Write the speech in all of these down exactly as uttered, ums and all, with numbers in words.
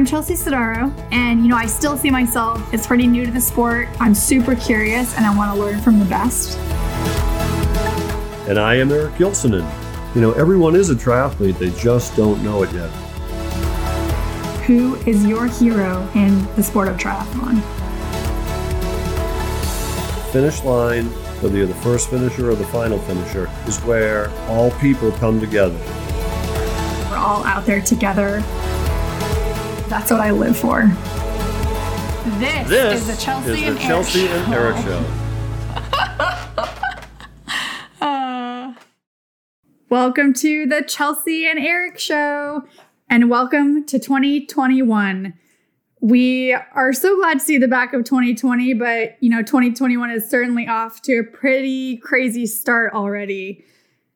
I'm Chelsea Sodaro, and you know, I still see myself as pretty new to the sport. I'm super curious and I want to learn from the best. And I am Eric Gilson. You know, everyone is a triathlete, they just don't know it yet. Who is your hero in the sport of triathlon? Finish line, whether you're the first finisher or the final finisher, is where all people come together. We're all out there together. That's what I live for. This, this is the Chelsea, is the and, Chelsea Eric and Eric Show. uh, welcome to the Chelsea and Eric Show, and welcome to twenty twenty-one. We are so glad to see the back of twenty twenty, but you know, twenty twenty-one is certainly off to a pretty crazy start already.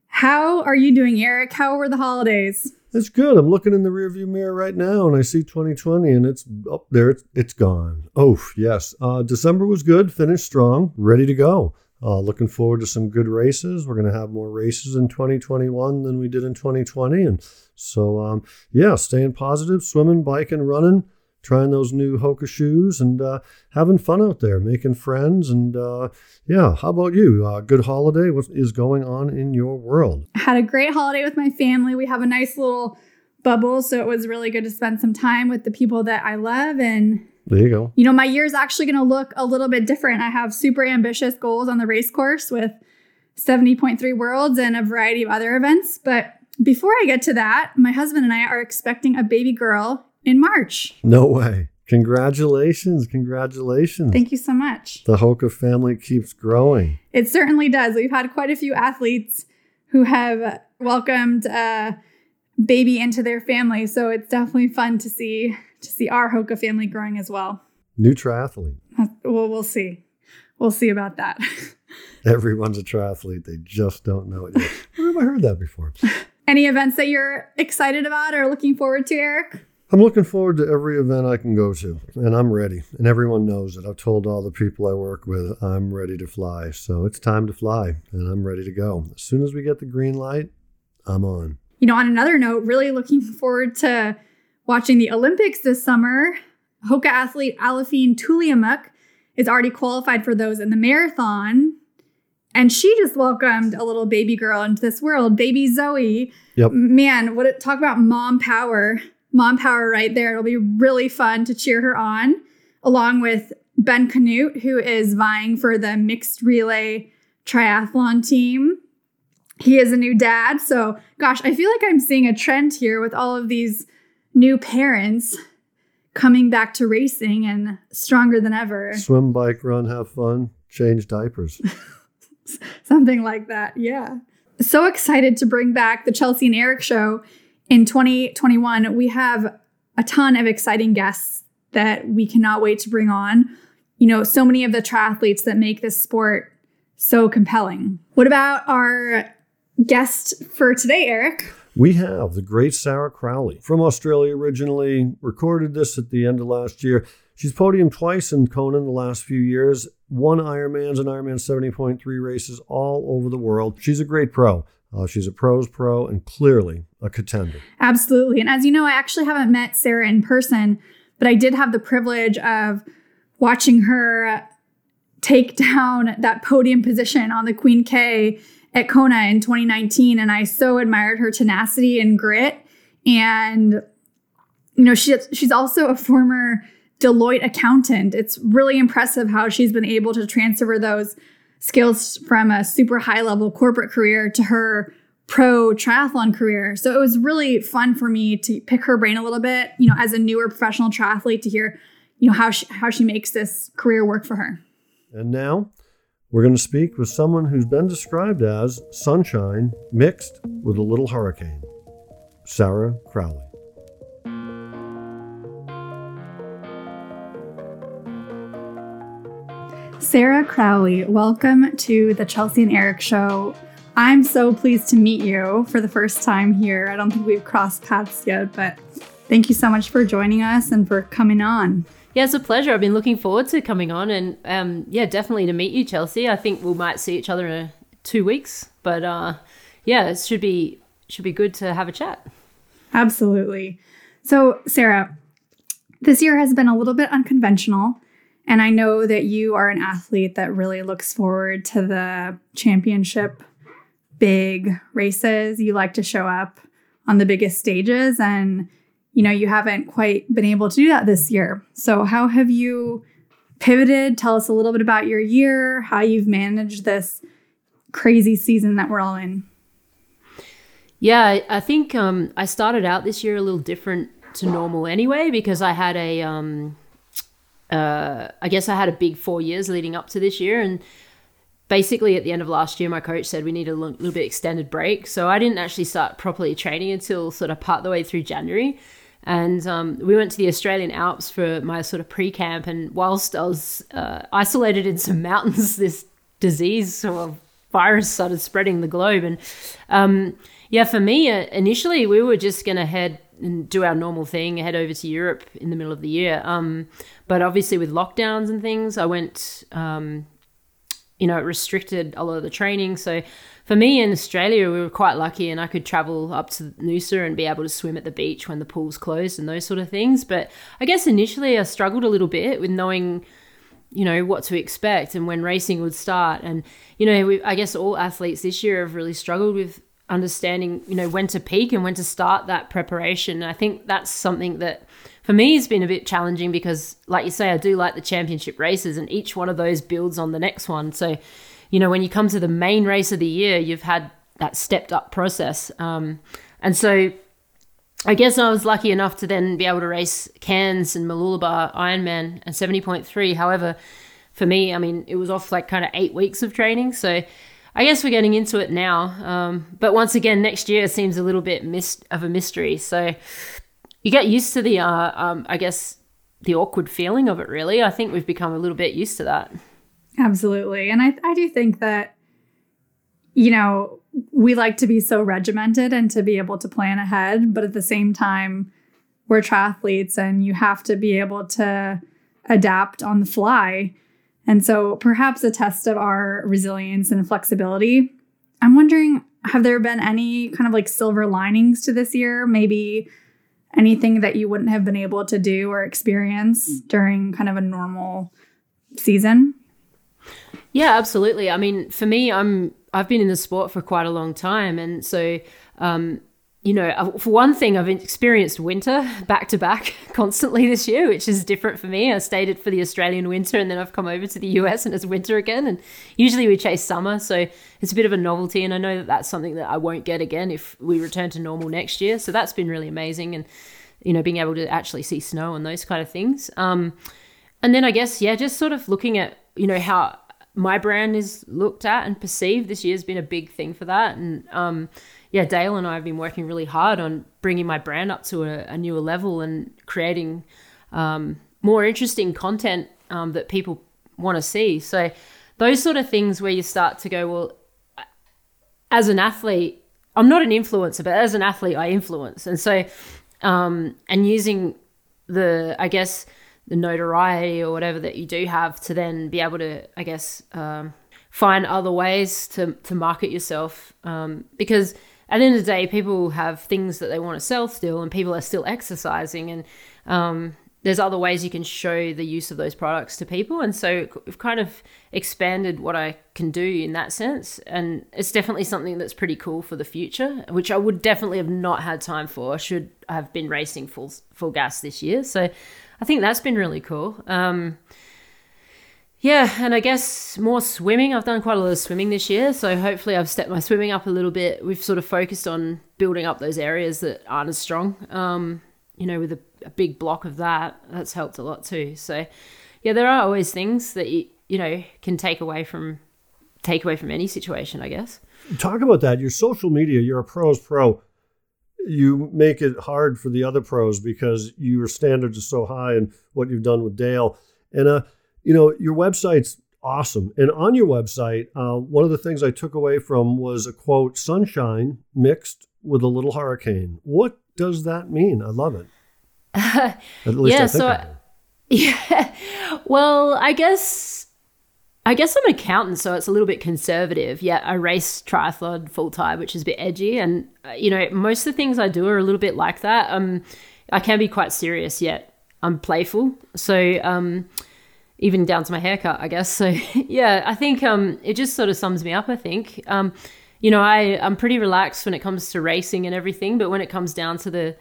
How are you doing, Eric? How were the holidays? It's good. I'm looking in the rearview mirror right now and I see twenty twenty and it's up there. It's, it's gone. Oh, yes. Uh, December was good. Finished strong. Ready to go. Uh, looking forward to some good races. We're going to have more races in twenty twenty-one than we did in twenty twenty. And so, um, yeah, staying positive, swimming, biking, running. Trying those new Hoka shoes and uh, having fun out there, making friends. And uh, yeah, how about you? Uh, good holiday. What is going on in your world? I had a great holiday with my family. We have a nice little bubble, so it was really good to spend some time with the people that I love. And there you go. You know, my year is actually going to look a little bit different. I have super ambitious goals on the race course with seventy point three worlds and a variety of other events. But before I get to that, my husband and I are expecting a baby girl in March. No way. Congratulations. Congratulations. Thank you so much. The Hoka family keeps growing. It certainly does. We've had quite a few athletes who have welcomed a baby into their family. So it's definitely fun to see to see our Hoka family growing as well. New triathlete. Well, we'll see. We'll see about that. Everyone's a triathlete. They just don't know it yet. Where have I heard that before? Any events that you're excited about or looking forward to, Eric? I'm looking forward to every event I can go to, and I'm ready. And everyone knows it. I've told all the people I work with, I'm ready to fly. So it's time to fly, and I'm ready to go. As soon as we get the green light, I'm on. You know, on another note, really looking forward to watching the Olympics this summer. Hoka athlete Alephine Tuliamuk is already qualified for those in the marathon. And she just welcomed a little baby girl into this world, baby Zoe. Yep. Man, what it, talk about mom power. Mom power right there. It'll be really fun to cheer her on, along with Ben Canute, who is vying for the mixed relay triathlon team. He is a new dad. So, gosh, I feel like I'm seeing a trend here with all of these new parents coming back to racing and stronger than ever. Swim, bike, run, have fun, change diapers. Something like that. Yeah. So excited to bring back the Chelsea and Eric Show. In twenty twenty-one, we have a ton of exciting guests that we cannot wait to bring on. You know, so many of the triathletes that make this sport so compelling. What about our guest for today, Eric? We have the great Sarah Crowley from Australia originally, recorded this at the end of last year. She's podiumed twice in Kona in the last few years, won Ironmans and Ironman seventy point three races all over the world. She's a great pro. Uh, she's a pro's pro and clearly a contender. Absolutely. And as you know, I actually haven't met Sarah in person, but I did have the privilege of watching her take down that podium position on the Queen K at Kona in twenty nineteen. And I so admired her tenacity and grit. And, you know, she, she's also a former Deloitte accountant. It's really impressive how she's been able to transfer those skills from a super high level corporate career to her pro triathlon career. So it was really fun for me to pick her brain a little bit, you know, as a newer professional triathlete to hear, you know, how she, how she makes this career work for her. And now we're going to speak with someone who's been described as sunshine mixed with a little hurricane, Sarah Crowley. Sarah Crowley, welcome to the Chelsea and Eric Show. I'm so pleased to meet you for the first time here. I don't think we've crossed paths yet, but thank you so much for joining us and for coming on. Yeah, it's a pleasure. I've been looking forward to coming on and um, yeah, definitely to meet you, Chelsea. I think we might see each other in a, two weeks, but uh, yeah, it should be should be good to have a chat. Absolutely. So, Sarah, This year has been a little bit unconventional, and I know that you are an athlete that really looks forward to the championship big races. You like to show up on the biggest stages, and you know, you haven't quite been able to do that this year. So how have you pivoted? Tell us a little bit about your year, how you've managed this crazy season that we're all in. Yeah, I think um, I started out this year a little different to normal anyway, because I had a, um, uh, I guess I had a big four years leading up to this year. And basically at the end of last year, my coach said we need a little bit extended break. So I didn't actually start properly training until sort of part the way through January. And um, we went to the Australian Alps for my sort of pre-camp. And whilst I was uh, isolated in some mountains, this disease sort of virus started spreading the globe. And um, yeah, for me, uh, initially, we were just going to head and do our normal thing, head over to Europe in the middle of the year. Um, but obviously with lockdowns and things, I went, um, you know, it restricted a lot of the training. So for me in Australia, we were quite lucky, and I could travel up to Noosa and be able to swim at the beach when the pool's closed and those sort of things. But I guess initially I struggled a little bit with knowing, you know, what to expect and when racing would start. And, you know, we, I guess all athletes this year have really struggled with understanding, you know, when to peak and when to start that preparation. And I think that's something that for me has been a bit challenging, because like you say, I do like the championship races, and each one of those builds on the next one. So, you know, when you come to the main race of the year, you've had that stepped up process. Um, and so I guess I was lucky enough to then be able to race Cairns and Mooloolaba, Ironman and seventy point three. However, for me, I mean, it was off like kind of eight weeks of training. So I guess we're getting into it now. Um, but once again, next year seems a little bit mis- of a mystery. So you get used to the, uh, um, I guess, the awkward feeling of it, really. I think we've become a little bit used to that. Absolutely. And I, I do think that, you know, we like to be so regimented and to be able to plan ahead. But at the same time, we're triathletes, and you have to be able to adapt on the fly. And so perhaps a test of our resilience and flexibility. I'm wondering, have there been any kind of like silver linings to this year? Maybe anything that you wouldn't have been able to do or experience during kind of a normal season? Yeah, absolutely. I mean, for me, I'm, I've been in the sport for quite a long time. And so, um, you know, for one thing, I've experienced winter back to back constantly this year, which is different for me. I stayed it for the Australian winter, and then I've come over to the U S and it's winter again. And usually we chase summer. So it's a bit of a novelty. And I know that that's something that I won't get again if we return to normal next year. So that's been really amazing. And, you know, being able to actually see snow and those kind of things. Um, and then I guess, yeah, just sort of looking at, you know, how my brand is looked at and perceived this year has been a big thing for that. And, um, yeah, Dale and I have been working really hard on bringing my brand up to a, a newer level and creating um, more interesting content um, that people want to see. So those sort of things where you start to go, well, as an athlete, I'm not an influencer, but as an athlete, I influence. And so, um, and using the, I guess, the notoriety or whatever that you do have to then be able to, I guess, um, find other ways to, to market yourself um, because at the end of the day, people have things that they want to sell still, and people are still exercising, and um, there's other ways you can show the use of those products to people. And so we've kind of expanded what I can do in that sense. And it's definitely something that's pretty cool for the future, which I would definitely have not had time for should I have been racing full, full gas this year. So I think that's been really cool. Um, yeah. And I guess more swimming. I've done quite a lot of swimming this year. So hopefully I've stepped my swimming up a little bit. We've sort of focused on building up those areas that aren't as strong, um, you know, with a, a big block of that. That's helped a lot too. So yeah, there are always things that, you, you know, can take away from, take away from any situation, I guess. Talk about that. Your social media, you're a pro's pro. You make it hard for the other pros because your standards are so high, and what you've done with Dale. And, uh, you know, your website's awesome. And on your website, uh, one of the things I took away from was a quote, sunshine mixed with a little hurricane. What does that mean? I love it. At least yeah, I think so, I yeah. Well, I guess, I guess I'm an accountant, so it's a little bit conservative. Yeah, I race triathlon full time, which is a bit edgy. And, uh, you know, most of the things I do are a little bit like that. Um, I can be quite serious yet I'm playful. So um, even down to my haircut, I guess. So yeah, I think um, it just sort of sums me up, I think. Um, you know, I, I'm pretty relaxed when it comes to racing and everything, but when it comes down to the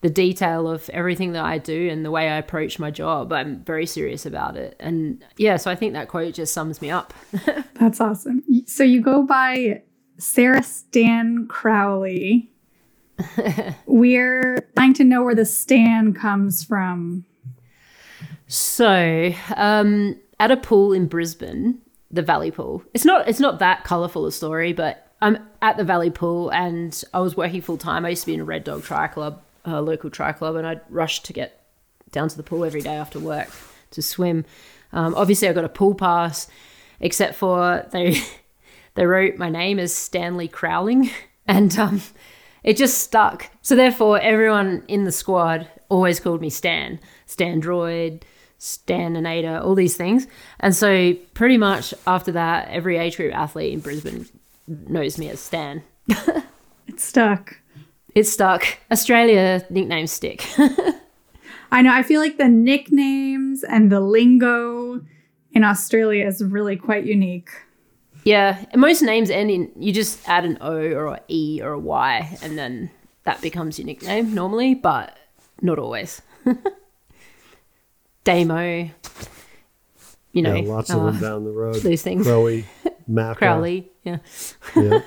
the detail of everything that I do and the way I approach my job, I'm very serious about it. And yeah, so I think that quote just sums me up. That's awesome. So you go by Sarah Stan Crowley. We're trying to know where the Stan comes from. So um, at a pool in Brisbane, the Valley Pool, it's not, it's not that colorful a story, but I'm at the Valley Pool and I was working full time. I used to be in a Red Dog Tri Club, a local tri club, and I'd rush to get down to the pool every day after work to swim. Um, obviously I got a pool pass, except for they they wrote my name as Stanley Crowling, and um, it just stuck. So therefore everyone in the squad always called me Stan, Stan Droid, Staninator, all these things. And so pretty much after that, every age group athlete in Brisbane knows me as Stan. It stuck. It's stuck. Australia nicknames stick. I know. I feel like the nicknames and the lingo in Australia is really quite unique. Yeah. And most names end in, you just add an O or an E or a Y, and then that becomes your nickname normally, but not always. Damo, you know. Yeah, lots of uh, them down the road. These things. Crowley, Mappa. Crowley, yeah. yeah.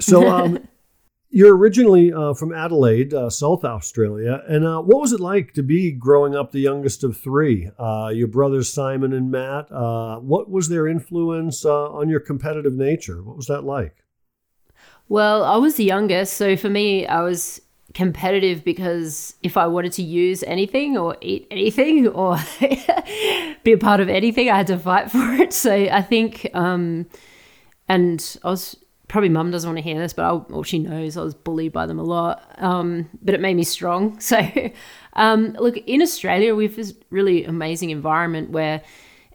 So, um... You're originally uh, from Adelaide, uh, South Australia, and uh, what was it like to be growing up the youngest of three? Uh, your brothers Simon and Matt, uh, what was their influence uh, on your competitive nature? What was that like? Well, I was the youngest, so for me, I was competitive because if I wanted to use anything or eat anything or be a part of anything, I had to fight for it. So I think, um, and I was... probably mum doesn't want to hear this, but I'll, well, she knows I was bullied by them a lot, um, but it made me strong. So um, look, in Australia, we have this really amazing environment where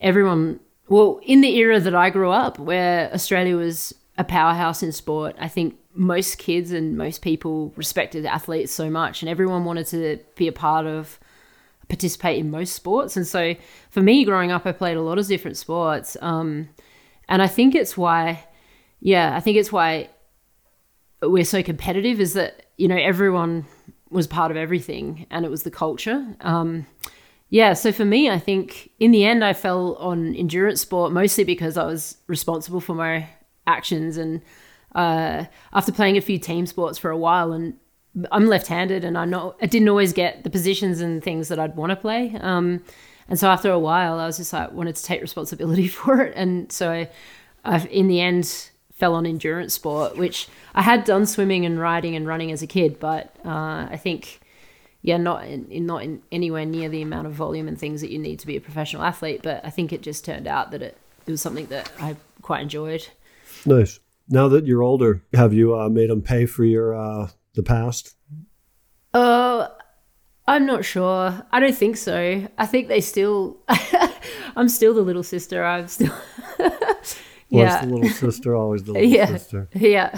everyone, well, in the era that I grew up, where Australia was a powerhouse in sport, I think most kids and most people respected athletes so much, and everyone wanted to be a part of, participate in most sports. And so for me growing up, I played a lot of different sports. Um, and I think it's why... Yeah, I think it's why we're so competitive, is that, you know, everyone was part of everything and it was the culture. Um, yeah, so for me, I think in the end I fell on endurance sport mostly because I was responsible for my actions. And uh, after playing a few team sports for a while, and I'm left-handed and I not, I didn't always get the positions and things that I'd want to play. Um, and so after a while I was just like, wanted to take responsibility for it. And so I, I've, in the end... fell on endurance sport, which I had done swimming and riding and running as a kid, but uh, I think, yeah, not in, in not in anywhere near the amount of volume and things that you need to be a professional athlete. But I think it just turned out that it, it was something that I quite enjoyed. Nice. Now that you're older, have you uh, made them pay for your uh, the past? Oh, uh, I'm not sure. I don't think so. I think they still. I'm still the little sister. I'm still. Well, yeah. It's the little sister, always the little yeah. sister. Yeah.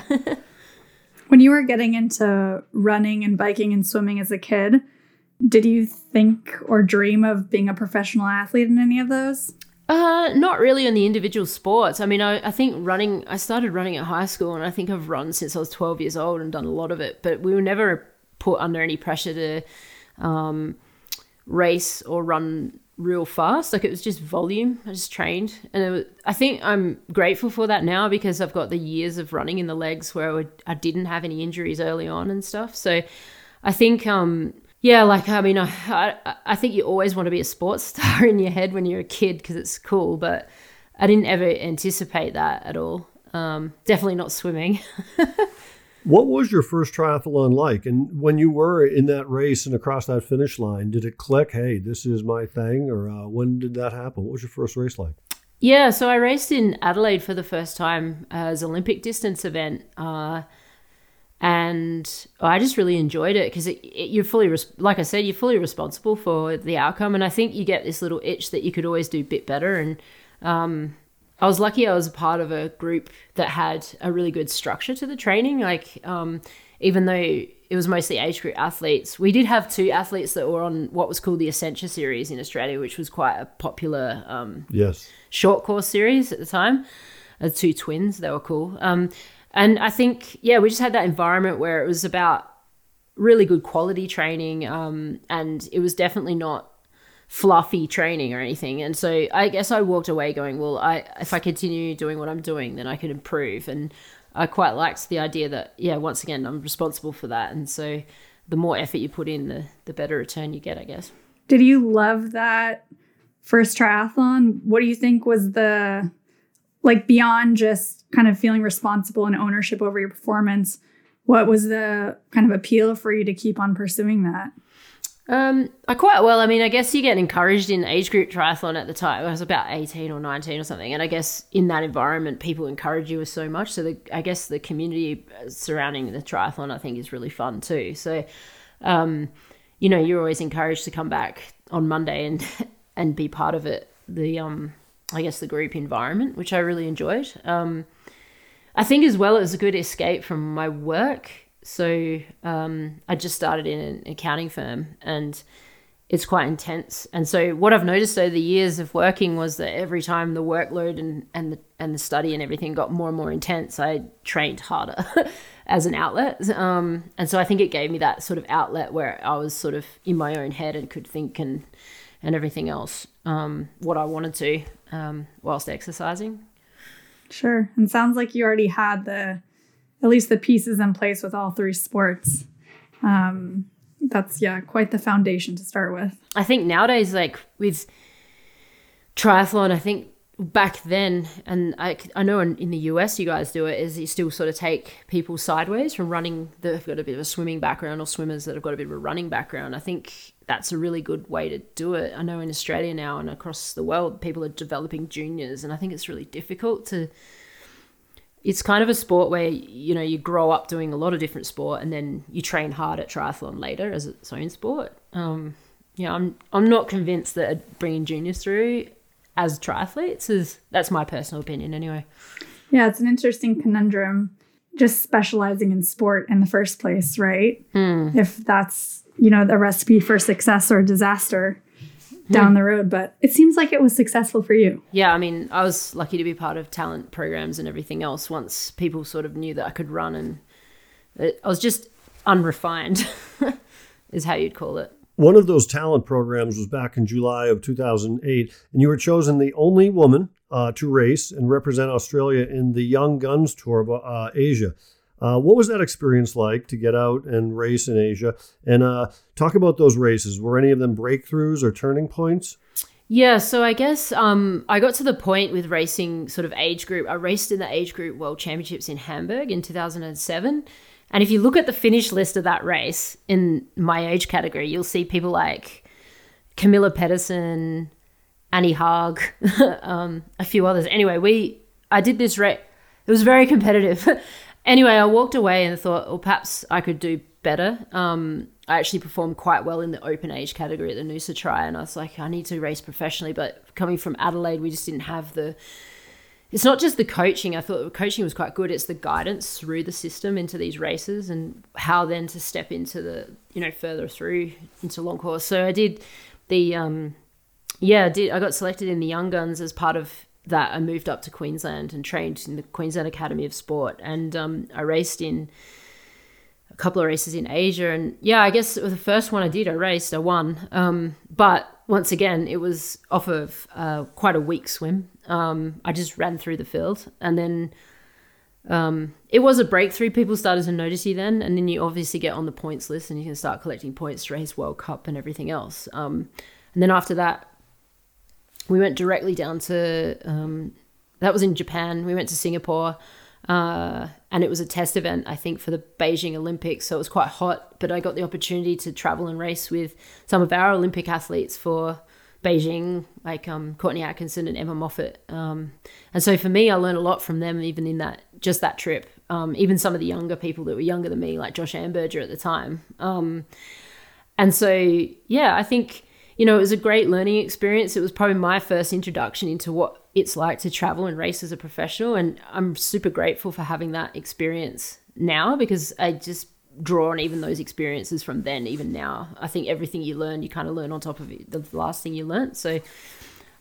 When you were getting into running and biking and swimming as a kid, did you think or dream of being a professional athlete in any of those? Uh, not really in the individual sports. I mean, I, I think running, I started running at high school, and I think I've run since I was twelve years old and done a lot of it. But we were never put under any pressure to um, race or run real fast. Like, it was just volume. I just trained, and it was, I think I'm grateful for that now because I've got the years of running in the legs where I, would, I didn't have any injuries early on and stuff. So I think um yeah like I mean I, I, I think you always want to be a sports star in your head when you're a kid because it's cool, but I didn't ever anticipate that at all. Um definitely not swimming. What was your first triathlon like? And when you were in that race and across that finish line, did it click, hey, this is my thing? Or uh, when did that happen? What was your first race like? Yeah, so I raced in Adelaide for the first time as an Olympic distance event. Uh, and I just really enjoyed it because it, it, you're fully, res- like I said, you're fully responsible for the outcome. And I think you get this little itch that you could always do a bit better. And um I was lucky I was a part of a group that had a really good structure to the training. Like, um, even though it was mostly age group athletes. We did have two athletes that were on what was called the Accenture series in Australia, which was quite a popular um, yes. short course series at the time. Uh, two twins, they were cool. Um, and I think, yeah, we just had that environment where it was about really good quality training, um, and it was definitely not fluffy training or anything. And so I guess I walked away going, well, I if I continue doing what I'm doing, then I can improve. And I quite liked the idea that, yeah, once again, I'm responsible for that. And so the more effort you put in, the the better return you get, I guess. Did you love that first triathlon? What do you think was the, like, beyond just kind of feeling responsible and ownership over your performance, what was the kind of appeal for you to keep on pursuing that? Um, I quite well, I mean, I guess you get encouraged in age group triathlon at the time. I was about eighteen or nineteen or something. And I guess in that environment, people encourage you so much. So the, I guess the community surrounding the triathlon, I think, is really fun too. So, um, you know, you're always encouraged to come back on Monday and, and be part of it. The, um, I guess the group environment, which I really enjoyed. Um, I think as well, it was a good escape from my work. So um, I just started in an accounting firm, and it's quite intense. And so what I've noticed over the years of working was that every time the workload and, and, the, and the study and everything got more and more intense, I trained harder as an outlet. Um, and so I think it gave me that sort of outlet where I was sort of in my own head and could think and, and everything else, um, what I wanted to um, whilst exercising. Sure. And sounds like you already had the... at least the pieces in place with all three sports. Um, that's, yeah, quite the foundation to start with. I think nowadays, like with triathlon, I think back then, and I, I know in, in the U S you guys do it, is you still sort of take people sideways from running that have got a bit of a swimming background, or swimmers that have got a bit of a running background. I think that's a really good way to do it. I know in Australia now and across the world, people are developing juniors, and I think it's really difficult to... It's kind of a sport where, you know, you grow up doing a lot of different sport, and then you train hard at triathlon later as its own sport. Um, you know, I'm I'm not convinced that bringing juniors through as triathletes is, that's my personal opinion anyway. Yeah, it's an interesting conundrum, just specializing in sport in the first place, right? Mm. If that's, you know, the recipe for success or disaster down the road, but it seems like it was successful for you. Yeah, I mean, I was lucky to be part of talent programs and everything else once people sort of knew that I could run, and it, I was just unrefined is how you'd call it. One of those talent programs was back in July of two thousand eight, and you were chosen the only woman uh, to race and represent Australia in the Young Guns Tour of uh, Asia. Uh, what was that experience like to get out and race in Asia? And uh, talk about those races. Were any of them breakthroughs or turning points? Yeah, so I guess um, I got to the point with racing sort of age group. I raced in the age group World Championships in Hamburg in two thousand seven. And if you look at the finish list of that race in my age category, you'll see people like Camilla Pedersen, Annie Haag, um, a few others. Anyway, we I did this race. It was very competitive. Anyway, I walked away and thought, well, perhaps I could do better. Um, I actually performed quite well in the open age category at the Noosa Tri, and I was like, I need to race professionally. But coming from Adelaide, we just didn't have the – it's not just the coaching. I thought the coaching was quite good. It's the guidance through the system into these races, and how then to step into the, you know, further through into long course. So I did the um, – yeah, I did. I got selected in the Young Guns as part of – that I moved up to Queensland and trained in the Queensland Academy of Sport. And um, I raced in a couple of races in Asia. And yeah, I guess it was the first one I did, I raced, I won. Um, but once again, it was off of uh, quite a weak swim. Um, I just ran through the field. And then um, it was a breakthrough. People started to notice you then. And then you obviously get on the points list, and you can start collecting points to race World Cup and everything else. Um, and then after that, we went directly down to, um, that was in Japan. We went to Singapore, uh, and it was a test event, I think, for the Beijing Olympics. So it was quite hot, but I got the opportunity to travel and race with some of our Olympic athletes for Beijing, like um, Courtney Atkinson and Emma Moffat. Um, and so for me, I learned a lot from them, even in that, just that trip. Um, even some of the younger people that were younger than me, like Josh Amberger at the time. Um, and so, yeah, I think... you know, it was a great learning experience. It was probably my first introduction into what it's like to travel and race as a professional. And I'm super grateful for having that experience now, because I just draw on even those experiences from then, even now. I think everything you learn, you kind of learn on top of it, the last thing you learned. So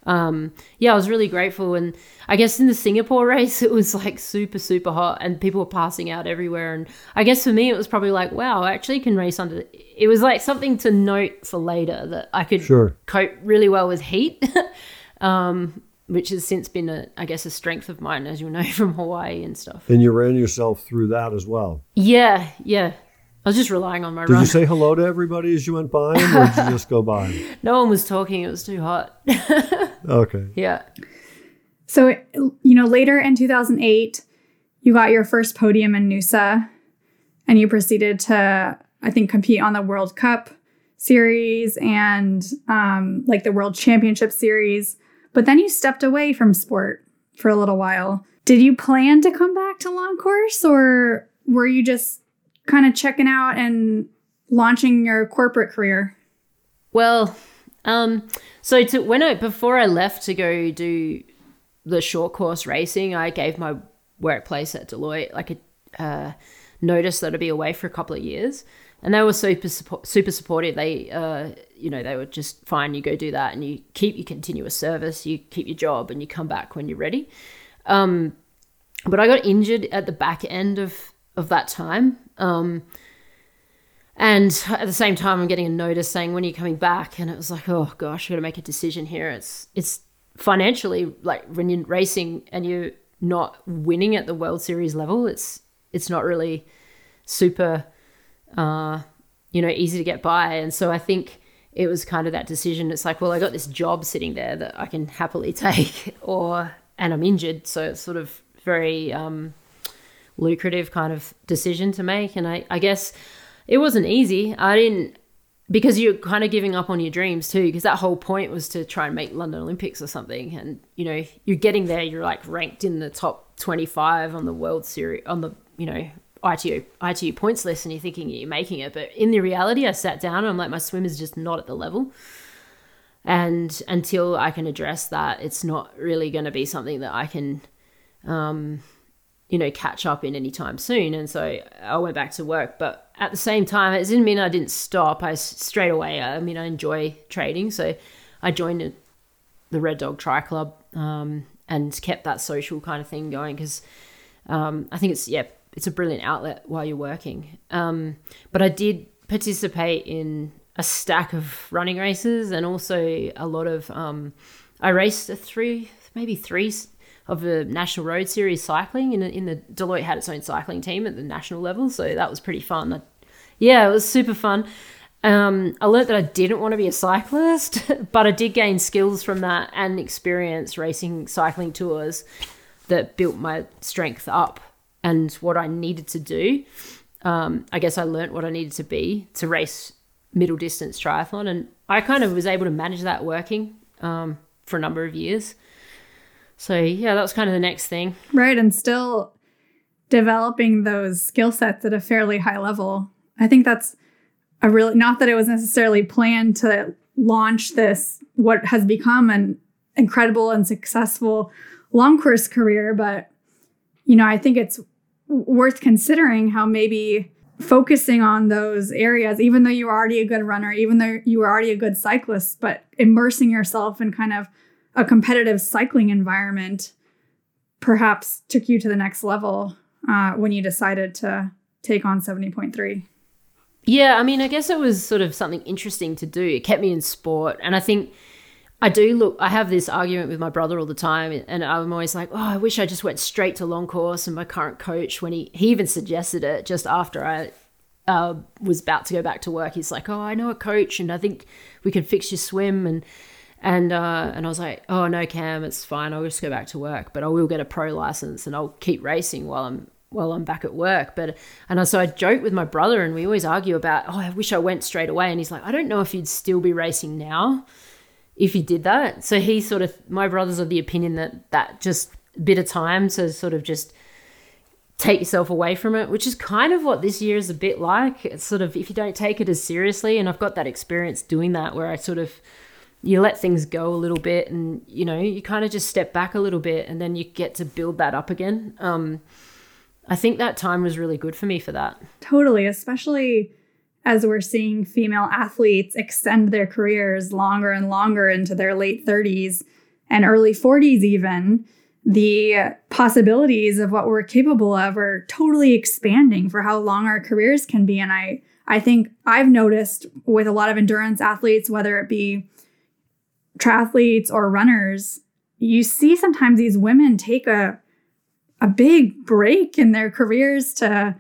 um yeah, I was really grateful. And I guess in the Singapore race, it was like super super hot and people were passing out everywhere. And I guess for me, it was probably like, wow, I actually can race under the... it was like something to note for later, that I could sure. cope really well with heat, um which has since been a, I guess, a strength of mine, as you know, from Hawaii and stuff. And you ran yourself through that as well. Yeah, yeah. I was just relying on my did run. Did you say hello to everybody as you went by them, or did you just go by them? No one was talking. It was too hot. Okay. Yeah. So, you know, later in two thousand eight, you got your first podium in Noosa, and you proceeded to, I think, compete on the World Cup series and um, like the World Championship series. But then you stepped away from sport for a little while. Did you plan to come back to long course, or were you just kind of checking out and launching your corporate career? Well, um, so to, when I before I left to go do the short course racing, I gave my workplace at Deloitte like a uh, notice that I'd be away for a couple of years. And they were super super supportive. They, uh, you know, they were just, fine, you go do that and you keep your continuous service, you keep your job and you come back when you're ready. Um, but I got injured at the back end of, of that time. Um, and at the same time, I'm getting a notice saying, when are you coming back? And it was like, oh gosh, I got to make a decision here. It's, it's financially, like when you're racing and you're not winning at the World Series level, it's, it's not really super... uh you know easy to get by. And so I think it was kind of that decision. It's like, well, I got this job sitting there that I can happily take, or and I'm injured, so it's sort of very um lucrative kind of decision to make. And I, I guess it wasn't easy. I didn't, because you're kind of giving up on your dreams too, because that whole point was to try and make London Olympics or something. And you know, you're getting there, you're like ranked in the top twenty-five on the World Series, on the, you know, I T U I T U points list, and you're thinking you're making it. But in the reality, I sat down and I'm like, my swim is just not at the level, and until I can address that, it's not really going to be something that I can um you know catch up in anytime soon. And so I went back to work, but at the same time, it didn't mean I didn't stop. I straight away, I mean, I enjoy trading, so I joined the Red Dog Tri Club um and kept that social kind of thing going, because um I think it's yeah it's a brilliant outlet while you're working. Um, but I did participate in a stack of running races, and also a lot of, um, I raced a three, maybe three of the National Road Series cycling in, in the Deloitte had its own cycling team at the national level. So that was pretty fun. I, yeah, it was super fun. Um, I learned that I didn't want to be a cyclist, but I did gain skills from that and experience racing cycling tours that built my strength up and what I needed to do. Um, I guess I learned what I needed to be to race middle distance triathlon. And I kind of was able to manage that working um, for a number of years. So yeah, that was kind of the next thing. Right. And still developing those skill sets at a fairly high level. I think that's a really, not that it was necessarily planned to launch this, what has become an incredible and successful long course career, but you know, I think it's worth considering how maybe focusing on those areas, even though you're already a good runner, even though you were already a good cyclist, but immersing yourself in kind of a competitive cycling environment perhaps took you to the next level uh, when you decided to take on seventy point three. Yeah, I mean, I guess it was sort of something interesting to do. It kept me in sport. And I think I do look, I have this argument with my brother all the time, and I'm always like, oh, I wish I just went straight to long course. And my current coach, when he, he even suggested it just after I uh, was about to go back to work, he's like, oh, I know a coach and I think we can fix your swim. And, and, uh, and I was like, oh no, Cam, it's fine. I'll just go back to work, but I will get a pro license and I'll keep racing while I'm, while I'm back at work. But, and so I joke with my brother and we always argue about, oh, I wish I went straight away. And he's like, I don't know if you'd still be racing now if you did that. So he sort of, my brother's of the opinion that that just bit of time to sort of just take yourself away from it, which is kind of what this year is a bit like. It's sort of, if you don't take it as seriously, and I've got that experience doing that where I sort of, you let things go a little bit and, you know, you kind of just step back a little bit and then you get to build that up again. Um, I think that time was really good for me for that. Totally, especially as we're seeing female athletes extend their careers longer and longer into their late thirties and early forties even. The possibilities of what we're capable of are totally expanding for how long our careers can be. And I, I think I've noticed with a lot of endurance athletes, whether it be triathletes or runners, you see sometimes these women take a, a big break in their careers to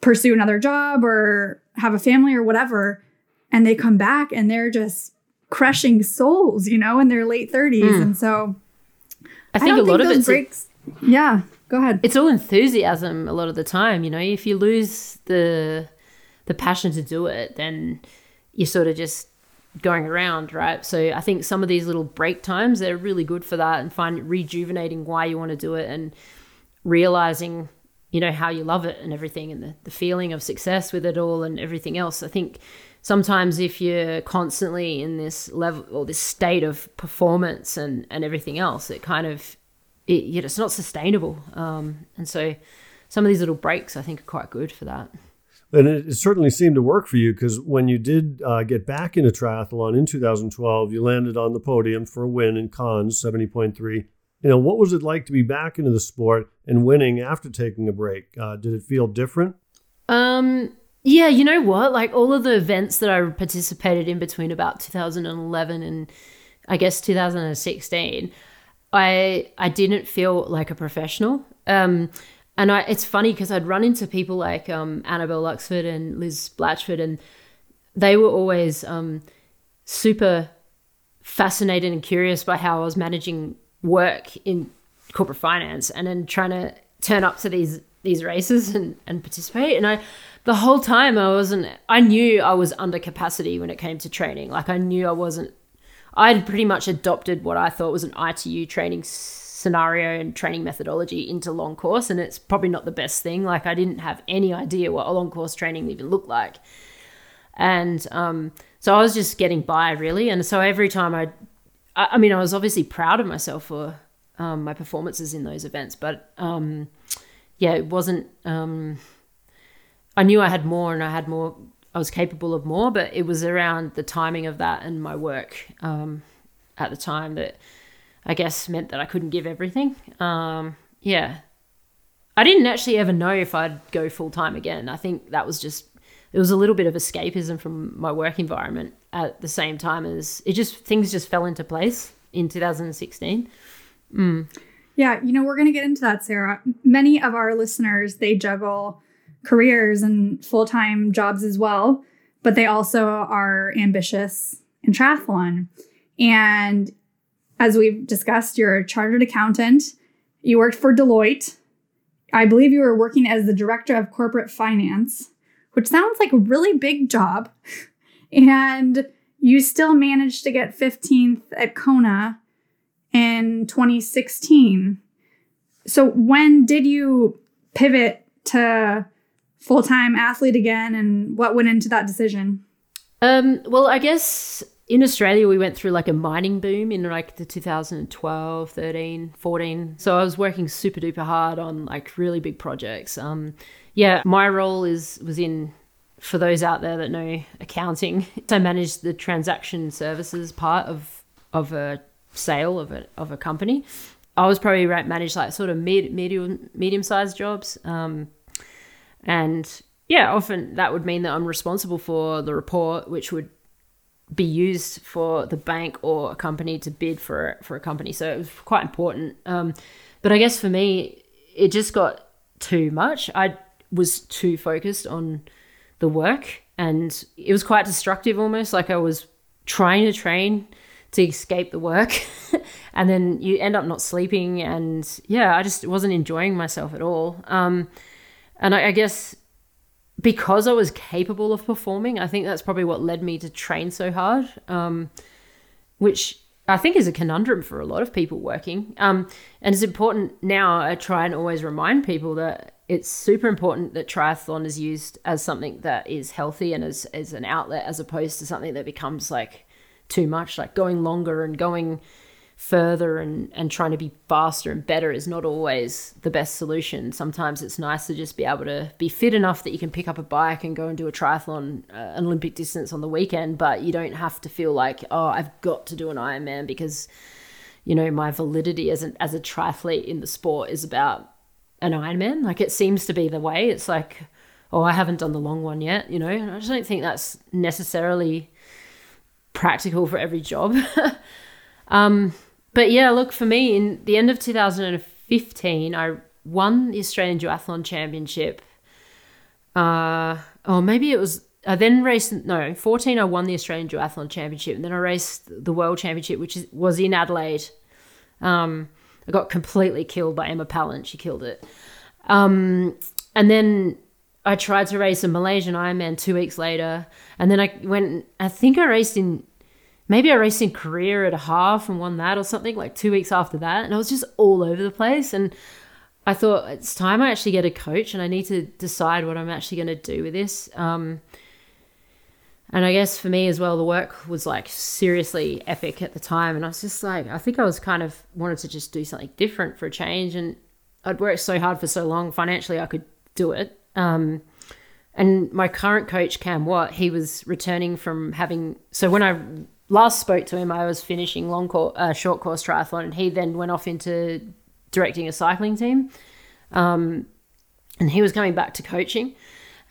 pursue another job or have a family or whatever. And they come back and they're just crushing souls, you know, in their late thirties. Mm. And so... I think I a lot think of it's breaks. Yeah, go ahead. It's all enthusiasm a lot of the time, you know. If you lose the the passion to do it, then you're sort of just going around, right? So I think some of these little break times, they're really good for that, and find rejuvenating why you want to do it and realizing, you know, how you love it and everything, and the, the feeling of success with it all and everything else. I think sometimes if you're constantly in this level or this state of performance and, and everything else, it kind of, it, you know, it's not sustainable. Um, and so some of these little breaks, I think, are quite good for that. And it, it certainly seemed to work for you, because when you did uh, get back into triathlon in two thousand twelve, you landed on the podium for a win in Cairns seventy point three. You know, what was it like to be back into the sport and winning after taking a break? Uh, did it feel different? Um. Yeah, you know what? Like all of the events that I participated in between about two thousand eleven and I guess two thousand sixteen, I I didn't feel like a professional. Um, and I, it's funny because I'd run into people like um, Annabelle Luxford and Liz Blatchford, and they were always um, super fascinated and curious by how I was managing work in corporate finance and then trying to turn up to these these races and, and participate. And I... The whole time I wasn't, I knew I was under capacity when it came to training. Like I knew I wasn't, I'd pretty much adopted what I thought was an I T U training scenario and training methodology into long course. And it's probably not the best thing. Like I didn't have any idea what a long course training even looked like. And um, so I was just getting by really. And so every time I, I, I mean, I was obviously proud of myself for um, my performances in those events, but um, yeah, it wasn't, um, I knew I had more and I had more, I was capable of more, but it was around the timing of that and my work um, at the time that I guess meant that I couldn't give everything. Um, yeah. I didn't actually ever know if I'd go full time again. I think that was just, it was a little bit of escapism from my work environment at the same time as it just, things just fell into place in two thousand sixteen. Mm. Yeah. You know, we're going to get into that, Sarah. Many of our listeners, they juggle careers and full-time jobs as well, but they also are ambitious in triathlon. And as we've discussed, you're a chartered accountant. You worked for Deloitte. I believe you were working as the director of corporate finance, which sounds like a really big job. And you still managed to get fifteenth at Kona in twenty sixteen. So when did you pivot to full-time athlete again, and what went into that decision? Um, well, I guess in Australia, we went through like a mining boom in like the two thousand twelve, thirteen, fourteen. So I was working super duper hard on like really big projects. Um, yeah, my role is was in, for those out there that know accounting, I managed the transaction services part of of a sale of a, of a company. I was probably right managed like sort of med, medium, medium-sized jobs. Um, And yeah, often that would mean that I'm responsible for the report, which would be used for the bank or a company to bid for, for a company. So it was quite important. Um, but I guess for me, it just got too much. I was too focused on the work and it was quite destructive almost. Like I was trying to train to escape the work and then you end up not sleeping. And yeah, I just wasn't enjoying myself at all. Um, And I guess because I was capable of performing, I think that's probably what led me to train so hard, um, which I think is a conundrum for a lot of people working. Um, and it's important now, I try and always remind people that it's super important that triathlon is used as something that is healthy and as, as an outlet, as opposed to something that becomes like too much, like going longer and going further and, and trying to be faster and better is not always the best solution. Sometimes it's nice to just be able to be fit enough that you can pick up a bike and go and do a triathlon, uh, an Olympic distance on the weekend, but you don't have to feel like, oh, I've got to do an Ironman because, you know, my validity as, an, as a triathlete in the sport is about an Ironman. Like, it seems to be the way. It's like, oh, I haven't done the long one yet, you know. And I just don't think that's necessarily practical for every job. um, but yeah, look, for me, in the end of two thousand fifteen, I won the Australian Duathlon Championship. Uh, oh, maybe it was, I then raced, no, fourteen I won the Australian Duathlon Championship, and then I raced the World Championship, which is, was in Adelaide. Um, I got completely killed by Emma Pallant. She killed it. Um, and then I tried to race a Malaysian Ironman two weeks later. And then I went, I think I raced in, maybe I raced in Korea at a half and won that or something, like two weeks after that. And I was just all over the place. And I thought, it's time I actually get a coach and I need to decide what I'm actually going to do with this. Um, and I guess for me as well, the work was like seriously epic at the time. And I was just like, I think I was kind of wanted to just do something different for a change. And I'd worked so hard for so long, financially I could do it. Um, and my current coach, Cam Watt, he was returning from having, so when I last spoke to him, I was finishing long course, uh, short course triathlon, and he then went off into directing a cycling team. Um, and he was coming back to coaching.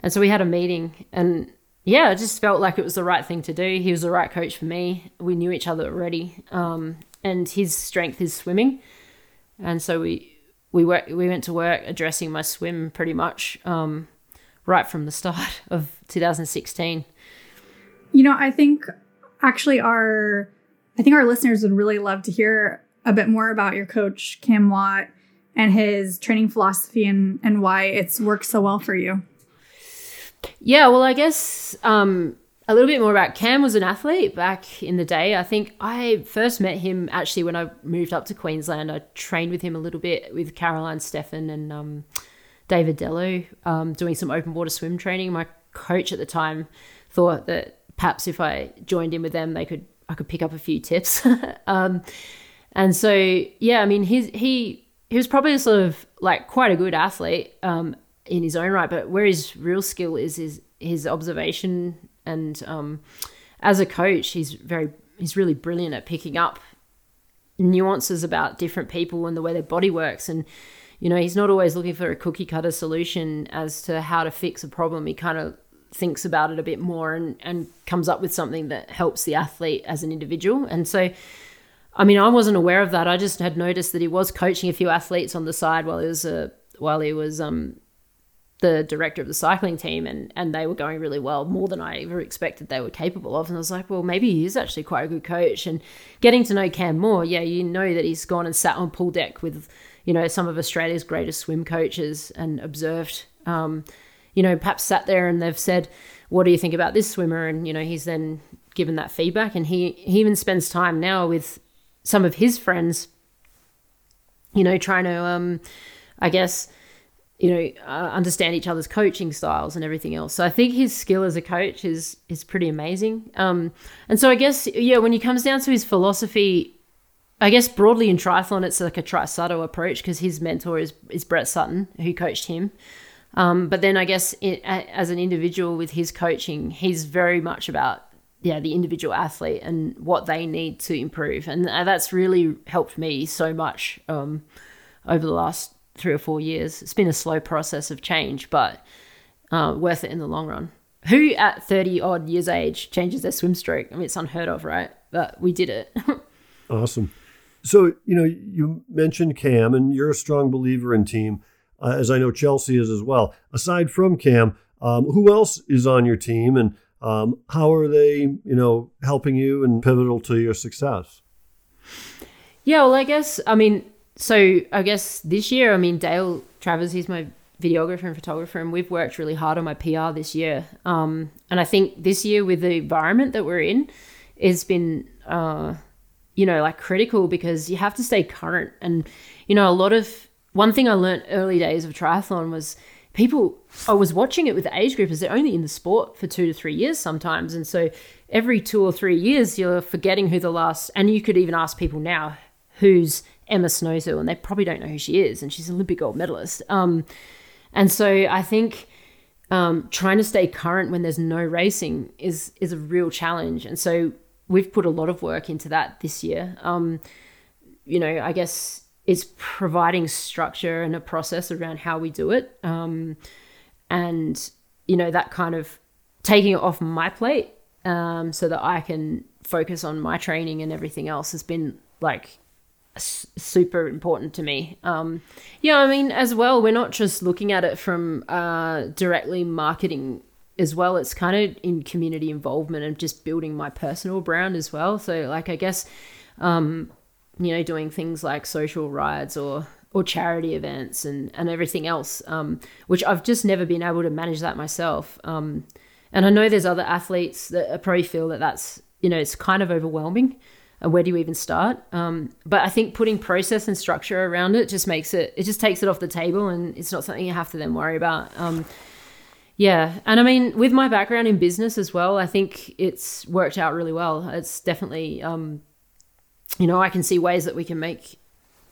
And so we had a meeting, and yeah, I just felt like it was the right thing to do. He was the right coach for me. We knew each other already. Um, and his strength is swimming. And so we, We were, we went to work addressing my swim pretty much um, right from the start of two thousand sixteen. You know, I think actually our I think our listeners would really love to hear a bit more about your coach, Cam Watt, and his training philosophy and, and why it's worked so well for you. Yeah, well, I guess um, a little bit more about Cam. Was an athlete back in the day. I think I first met him actually when I moved up to Queensland. I trained with him a little bit with Caroline Steffen and um, David Dello, um, doing some open water swim training. My coach at the time thought that perhaps if I joined in with them, they could I could pick up a few tips. um, and so, yeah, I mean, his, he he was probably a sort of like quite a good athlete um, in his own right, but where his real skill is is his observation. And um, as a coach, he's very, he's really brilliant at picking up nuances about different people and the way their body works. And, you know, he's not always looking for a cookie cutter solution as to how to fix a problem. He kind of thinks about it a bit more and, and comes up with something that helps the athlete as an individual. And so, I mean, I wasn't aware of that. I just had noticed that he was coaching a few athletes on the side while he was a, while he was, um, the director of the cycling team, and, and they were going really well, more than I ever expected they were capable of. And I was like, well, maybe he is actually quite a good coach. And getting to know Cam more, yeah, you know that he's gone and sat on pool deck with, you know, some of Australia's greatest swim coaches and observed, um, you know, perhaps sat there and they've said, what do you think about this swimmer? And, you know, he's then given that feedback. And he, he even spends time now with some of his friends, you know, trying to, um, I guess, you know, uh, understand each other's coaching styles and everything else. So I think his skill as a coach is is pretty amazing. Um, and so I guess, yeah, when it comes down to his philosophy, I guess broadly in triathlon, it's like a Tri-Sutto approach, because his mentor is, is Brett Sutton, who coached him. Um, but then I guess it, as an individual with his coaching, he's very much about, yeah, the individual athlete and what they need to improve. And that's really helped me so much um, over the last three or four years. It's been a slow process of change, but uh, worth it in the long run. Who at thirty odd years age changes their swim stroke? I mean, it's unheard of, right? But we did it. Awesome. So, you know, you mentioned Cam, and you're a strong believer in team, uh, as I know Chelsea is as well. Aside from Cam, um, who else is on your team, and um, how are they, you know, helping you and pivotal to your success? Yeah, well, I guess, I mean, So I guess this year, I mean, Dale Travers, he's my videographer and photographer, and we've worked really hard on my P R this year. Um, and I think this year with the environment that we're in, it's been, uh, you know, like critical, because you have to stay current. And, you know, a lot of, one thing I learned early days of triathlon was people, I was watching it with the age groupers, they're only in the sport for two to three years sometimes. And so every two or three years, you're forgetting who the last, and you could even ask people now, who's Emma Snowsill, and they probably don't know who she is, and she's an Olympic gold medalist. Um, and so I think um, trying to stay current when there's no racing is is a real challenge. And so we've put a lot of work into that this year. Um, you know, I guess it's providing structure and a process around how we do it. Um, and, you know, that kind of taking it off my plate um, so that I can focus on my training and everything else has been like s- super important to me. Um, yeah, I mean, as well, we're not just looking at it from uh, directly marketing as well. It's kind of in community involvement and just building my personal brand as well. So like, I guess, um, you know, doing things like social rides or, or charity events and, and everything else, um, which I've just never been able to manage that myself. Um, and I know there's other athletes that probably feel that that's, you know, it's kind of overwhelming. And where do you even start? Um, but I think putting process and structure around it just makes it, it just takes it off the table, and it's not something you have to then worry about. Um, yeah. And I mean, with my background in business as well, I think it's worked out really well. It's definitely, um, you know, I can see ways that we can make,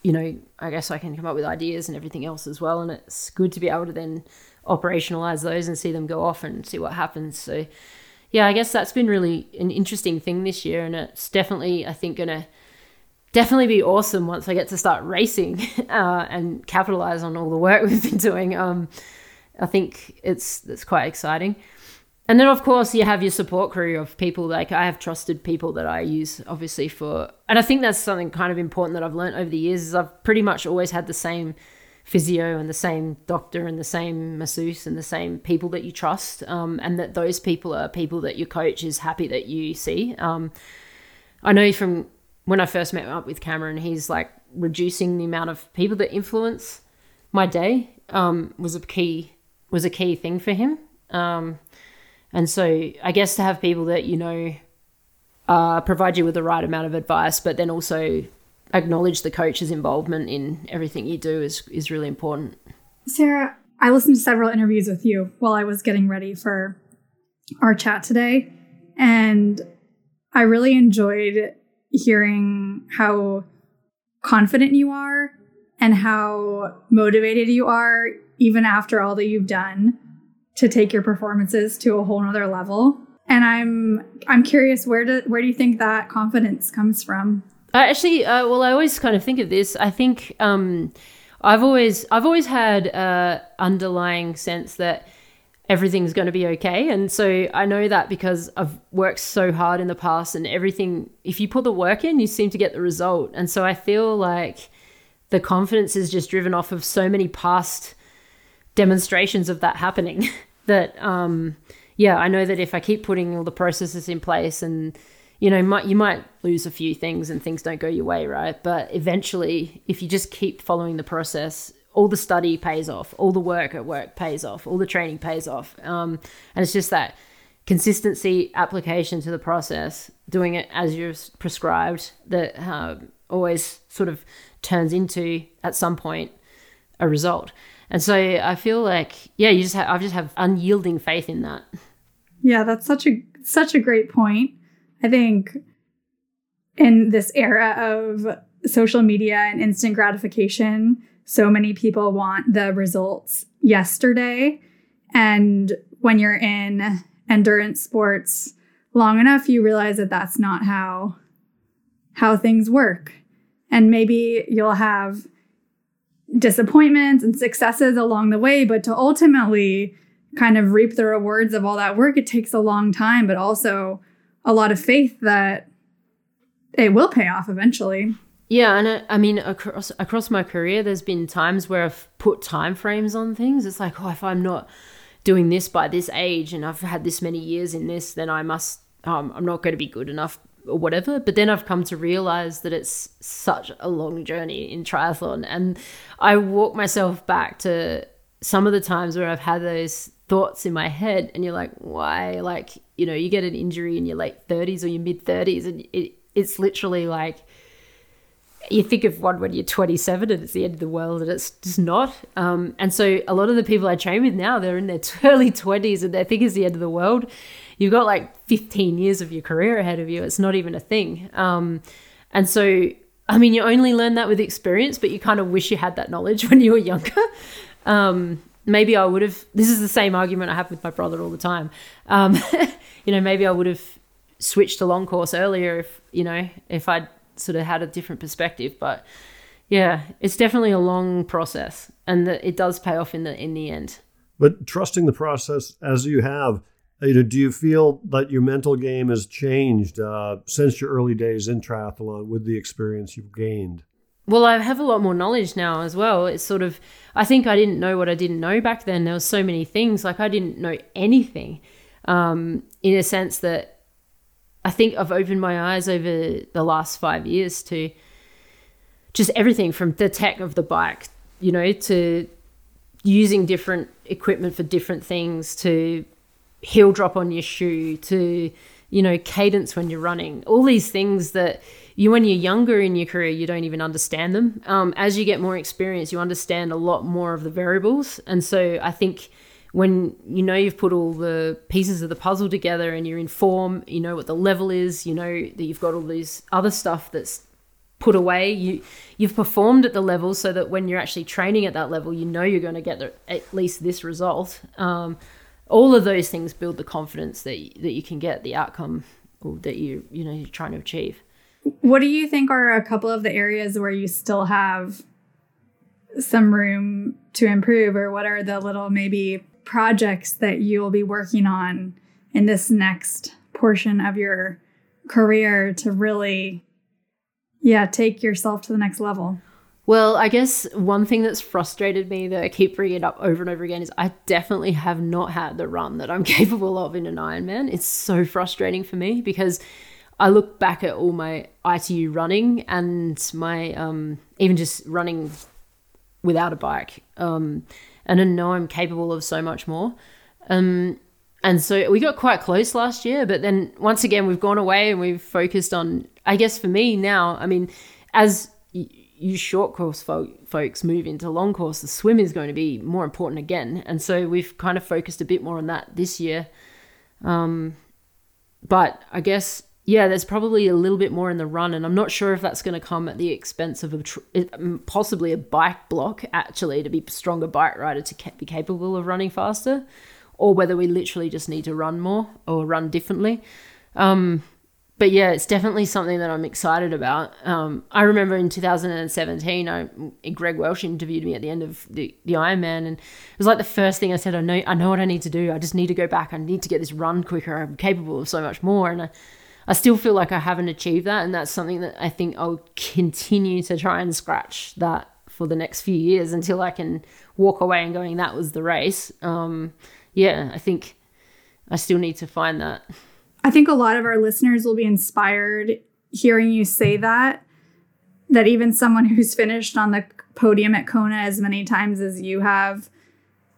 you know, I guess I can come up with ideas and everything else as well. And it's good to be able to then operationalize those and see them go off and see what happens. So yeah, I guess that's been really an interesting thing this year. And it's definitely, I think, going to definitely be awesome once I get to start racing uh, and capitalize on all the work we've been doing. Um, I think it's, it's quite exciting. And then, of course, you have your support crew of people. Like, I have trusted people that I use, obviously, for... And I think that's something kind of important that I've learned over the years is I've pretty much always had the same physio and the same doctor and the same masseuse and the same people that you trust, um, and that those people are people that your coach is happy that you see. Um, I know from when I first met up with Cameron, he's, like, reducing the amount of people that influence my day um, was a key was a key thing for him. Um And so I guess to have people that, you know, uh, provide you with the right amount of advice, but then also acknowledge the coach's involvement in everything you do is, is really important. Sarah, I listened to several interviews with you while I was getting ready for our chat today. And I really enjoyed hearing how confident you are and how motivated you are, even after all that you've done, to take your performances to a whole nother level. And I'm I'm curious, where do where do you think that confidence comes from? I actually, uh, well, I always kind of think of this. I think um, I've always I've always had an underlying sense that everything's going to be okay. And so I know that because I've worked so hard in the past, and everything, if you put the work in, you seem to get the result. And so I feel like the confidence is just driven off of so many past demonstrations of that happening that um yeah I know that if I keep putting all the processes in place, and you know might, you might lose a few things and things don't go your way, right? But eventually, if you just keep following the process, all the study pays off, all the work at work pays off, all the training pays off, um and it's just that consistency, application to the process, doing it as you're prescribed, that uh, always sort of turns into at some point a result. And so I feel like, yeah, you just have, I just have unyielding faith in that. Yeah, that's such a such a great point. I think in this era of social media and instant gratification, so many people want the results yesterday. And when you're in endurance sports long enough, you realize that that's not how how things work. And maybe you'll have disappointments and successes along the way, but to ultimately kind of reap the rewards of all that work, it takes a long time, but also a lot of faith that it will pay off eventually. Yeah. And I, I mean, across, across my career, there's been times where I've put timeframes on things. It's like, oh, if I'm not doing this by this age and I've had this many years in this, then I must, um, I'm not going to be good enough or whatever. But then I've come to realize that it's such a long journey in triathlon, and I walk myself back to some of the times where I've had those thoughts in my head, and you're like, why? Like, you know, you get an injury in your late thirties or your mid thirties, and it, it's literally like you think of one when you're twenty-seven and it's the end of the world, and it's just not. Um, and so a lot of the people I train with now, they're in their early twenties and they think it's the end of the world. You've got like fifteen years of your career ahead of you. It's not even a thing. Um, and so I mean, you only learn that with experience, but you kind of wish you had that knowledge when you were younger. Um, maybe I would have, this is the same argument I have with my brother all the time. Um, you know, maybe I would have switched to long course earlier if, you know, if I'd sort of had a different perspective. But yeah, it's definitely a long process, and that it does pay off in the in the end. But trusting the process as you have, you know, do you feel that your mental game has changed uh, since your early days in triathlon with the experience you've gained? Well, I have a lot more knowledge now as well. It's sort of, I think I didn't know what I didn't know back then. There were so many things, like I didn't know anything, um, in a sense that I think I've opened my eyes over the last five years to just everything from the tech of the bike, you know, to using different equipment for different things, to heel drop on your shoe, to, you know, cadence when you're running, all these things that you, when you're younger in your career, you don't even understand them. Um, as you get more experience, you understand a lot more of the variables. And so I think when you know you've put all the pieces of the puzzle together and you're in form, you know what the level is, you know that you've got all these other stuff that's put away, you you've performed at the level, so that when you're actually training at that level, you know you're going to get the, at least this result. Um, all of those things build the confidence that you, that you can get the outcome or that you you know you're trying to achieve. What do you think are a couple of the areas where you still have some room to improve, or what are the little maybe projects that you will be working on in this next portion of your career to really, yeah, take yourself to the next level? Well, I guess one thing that's frustrated me that I keep bringing it up over and over again is I definitely have not had the run that I'm capable of in an Ironman. It's so frustrating for me because I look back at all my I T U running and my um, even just running without a bike, um, and I know I'm capable of so much more. Um, and so we got quite close last year, but then once again, we've gone away and we've focused on, I guess for me now, I mean, as you short course folk, folks move into long course, the swim is going to be more important again. And so we've kind of focused a bit more on that this year. Um, but I guess, yeah, there's probably a little bit more in the run, and I'm not sure if that's going to come at the expense of a tr- possibly a bike block, actually, to be a stronger bike rider to ca- be capable of running faster, or whether we literally just need to run more or run differently. Um, But yeah, it's definitely something that I'm excited about. Um, I remember in two thousand seventeen, I, Greg Welsh interviewed me at the end of the, the Ironman, and it was like the first thing I said, I know I know what I need to do. I just need to go back. I need to get this run quicker. I'm capable of so much more. And I, I still feel like I haven't achieved that, and that's something that I think I'll continue to try and scratch that for the next few years until I can walk away and going, that was the race. Um, yeah, I think I still need to find that. I think a lot of our listeners will be inspired hearing you say that, that even someone who's finished on the podium at Kona as many times as you have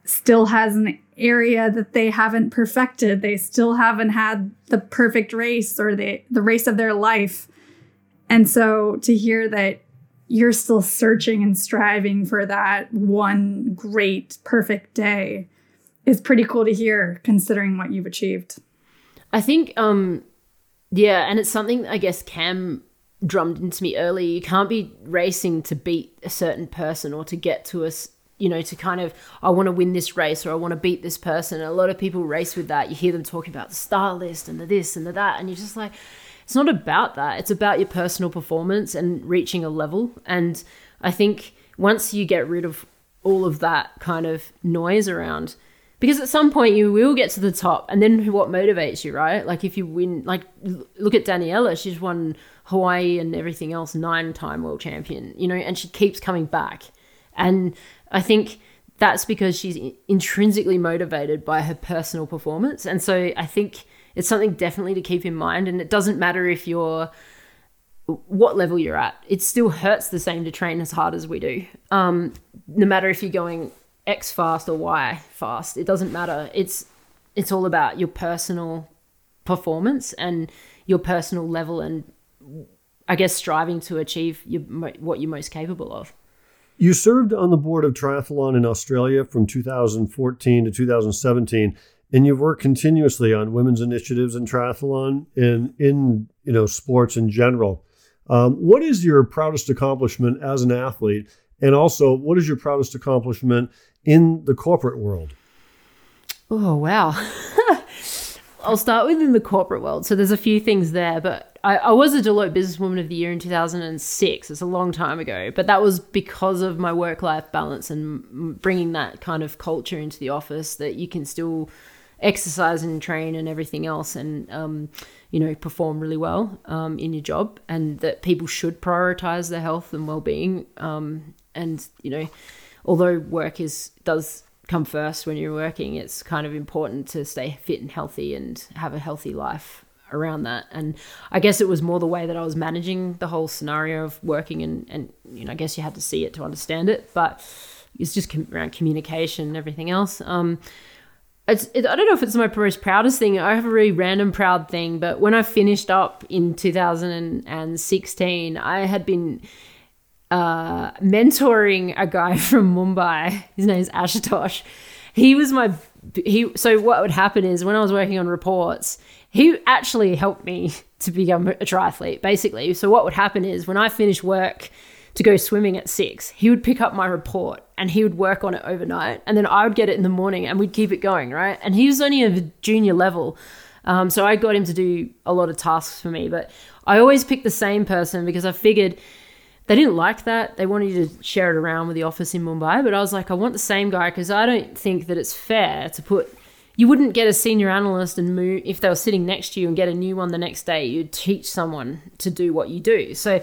still has an area that they haven't perfected. They still haven't had the perfect race or the, the race of their life. And so to hear that you're still searching and striving for that one great, perfect day is pretty cool to hear, considering what you've achieved. I think, um, yeah, and it's something I guess Cam drummed into me early. You can't be racing to beat a certain person or to get to us, you know, to kind of, I want to win this race or I want to beat this person. And a lot of people race with that. You hear them talking about the star list and the this and the that. And you're just like, it's not about that. It's about your personal performance and reaching a level. And I think once you get rid of all of that kind of noise around, because at some point you will get to the top, and then what motivates you, right? Like if you win, like look at Daniela, she's won Hawaii and everything else, nine-time world champion, you know, and she keeps coming back. And I think that's because she's intrinsically motivated by her personal performance. And so I think it's something definitely to keep in mind. And it doesn't matter if you're, what level you're at, it still hurts the same to train as hard as we do. Um, no matter if you're going X fast or Y fast, it doesn't matter. It's it's all about your personal performance and your personal level, and I guess striving to achieve your, what you're most capable of. You served on the board of triathlon in Australia from two thousand fourteen to two thousand seventeen, and you've worked continuously on women's initiatives in triathlon and in, you know, sports in general. Um, what is your proudest accomplishment as an athlete? And also, what is your proudest accomplishment in the corporate world? Oh, wow. I'll start with in the corporate world. So there's a few things there, but I, I was a Deloitte Businesswoman of the Year in two thousand six. It's a long time ago, but that was because of my work-life balance and bringing that kind of culture into the office that you can still exercise and train and everything else and, um, you know, perform really well um, in your job, and that people should prioritize their health and well-being. Um, and, you know, although work is does come first when you're working, it's kind of important to stay fit and healthy and have a healthy life around that. And I guess it was more the way that I was managing the whole scenario of working, and, and you know, I guess you had to see it to understand it, but it's just com- around communication and everything else. Um, it's, it, I don't know if it's my most proudest thing. I have a really random proud thing, but when I finished up in two thousand sixteen, I had been uh mentoring a guy from Mumbai. His name is Ashutosh. He was my he so what would happen is when I was working on reports, he actually helped me to become a triathlete, basically. So what would happen is when I finished work to go swimming at six, he would pick up my report and he would work on it overnight, and then I would get it in the morning and we'd keep it going, right? And he was only a junior level, um so I got him to do a lot of tasks for me, but I always picked the same person because I figured they didn't like that. They wanted you to share it around with the office in Mumbai. But I was like, I want the same guy, because I don't think that it's fair to put, you wouldn't get a senior analyst and move, if they were sitting next to you, and get a new one the next day. You'd teach someone to do what you do. So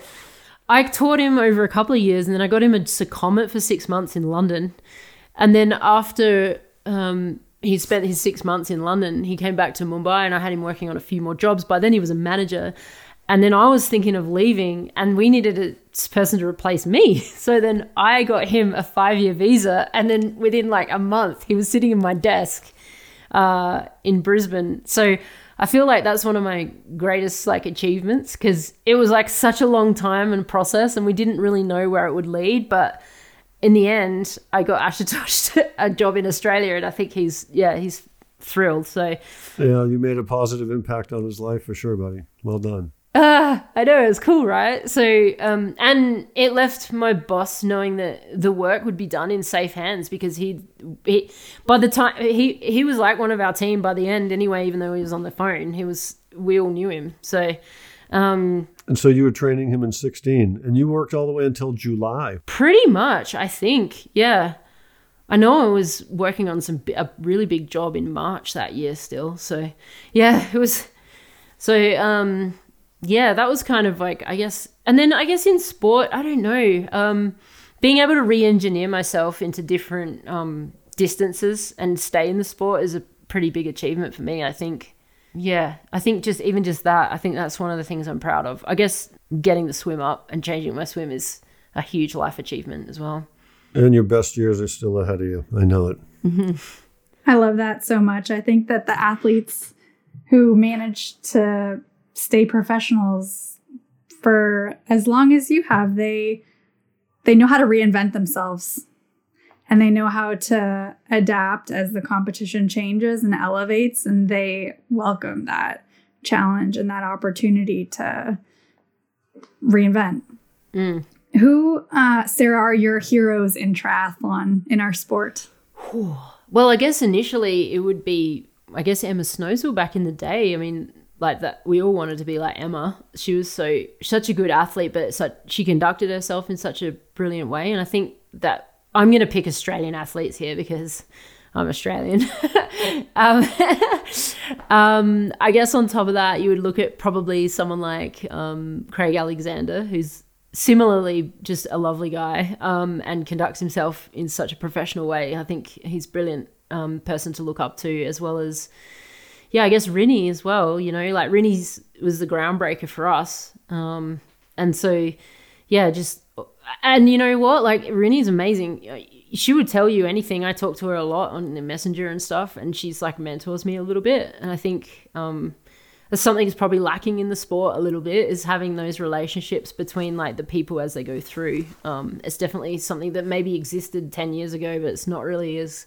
I taught him over a couple of years, and then I got him a secondment for six months in London. And then after um, he spent his six months in London, he came back to Mumbai and I had him working on a few more jobs. By then he was a manager. And then I was thinking of leaving, and we needed a person to replace me. So then I got him a five-year visa, and then within like a month, he was sitting in my desk uh, in Brisbane. So I feel like that's one of my greatest like achievements, because it was like such a long time and process, and we didn't really know where it would lead. But in the end, I got Ashutosh a job in Australia, and I think he's yeah he's thrilled. So yeah, you made a positive impact on his life for sure, buddy. Well done. Uh, I know, it's cool, right? So, um, and it left my boss knowing that the work would be done in safe hands, because he, he, by the time he, he was like one of our team by the end anyway, even though he was on the phone, he was, we all knew him. So, um, and so you were training him in sixteen, and you worked all the way until July. Pretty much, I think. Yeah. I know I was working on some, a really big job in March that year still. So yeah, it was, so, um, yeah, that was kind of like, I guess, and then I guess in sport, I don't know, um, being able to re-engineer myself into different um, distances and stay in the sport is a pretty big achievement for me, I think. Yeah, I think just even just that, I think that's one of the things I'm proud of. I guess getting the swim up and changing my swim is a huge life achievement as well. And your best years are still ahead of you. I know it. Mm-hmm. I love that so much. I think that the athletes who manage to stay professionals for as long as you have, they they know how to reinvent themselves, and they know how to adapt as the competition changes and elevates, and they welcome that challenge and that opportunity to reinvent. Mm. Who, uh, Sarah, are your heroes in triathlon, in our sport? Well, I guess initially it would be, I guess, Emma Snowsill back in the day. I mean, like that, we all wanted to be like Emma. She was so such a good athlete, but such, she conducted herself in such a brilliant way. And I think that I'm going to pick Australian athletes here because I'm Australian. um, um, I guess on top of that, you would look at probably someone like um, Craig Alexander, who's similarly just a lovely guy um, and conducts himself in such a professional way. I think he's a brilliant um, person to look up to, as well as, yeah, I guess Rini as well, you know, like Rini was the groundbreaker for us. Um, and so, yeah, just, and you know what, like Rini's amazing. She would tell you anything. I talk to her a lot on the messenger and stuff, and she's like mentors me a little bit. And I think um, that's something that's probably lacking in the sport a little bit, is having those relationships between like the people as they go through. Um, it's definitely something that maybe existed ten years ago, but it's not really as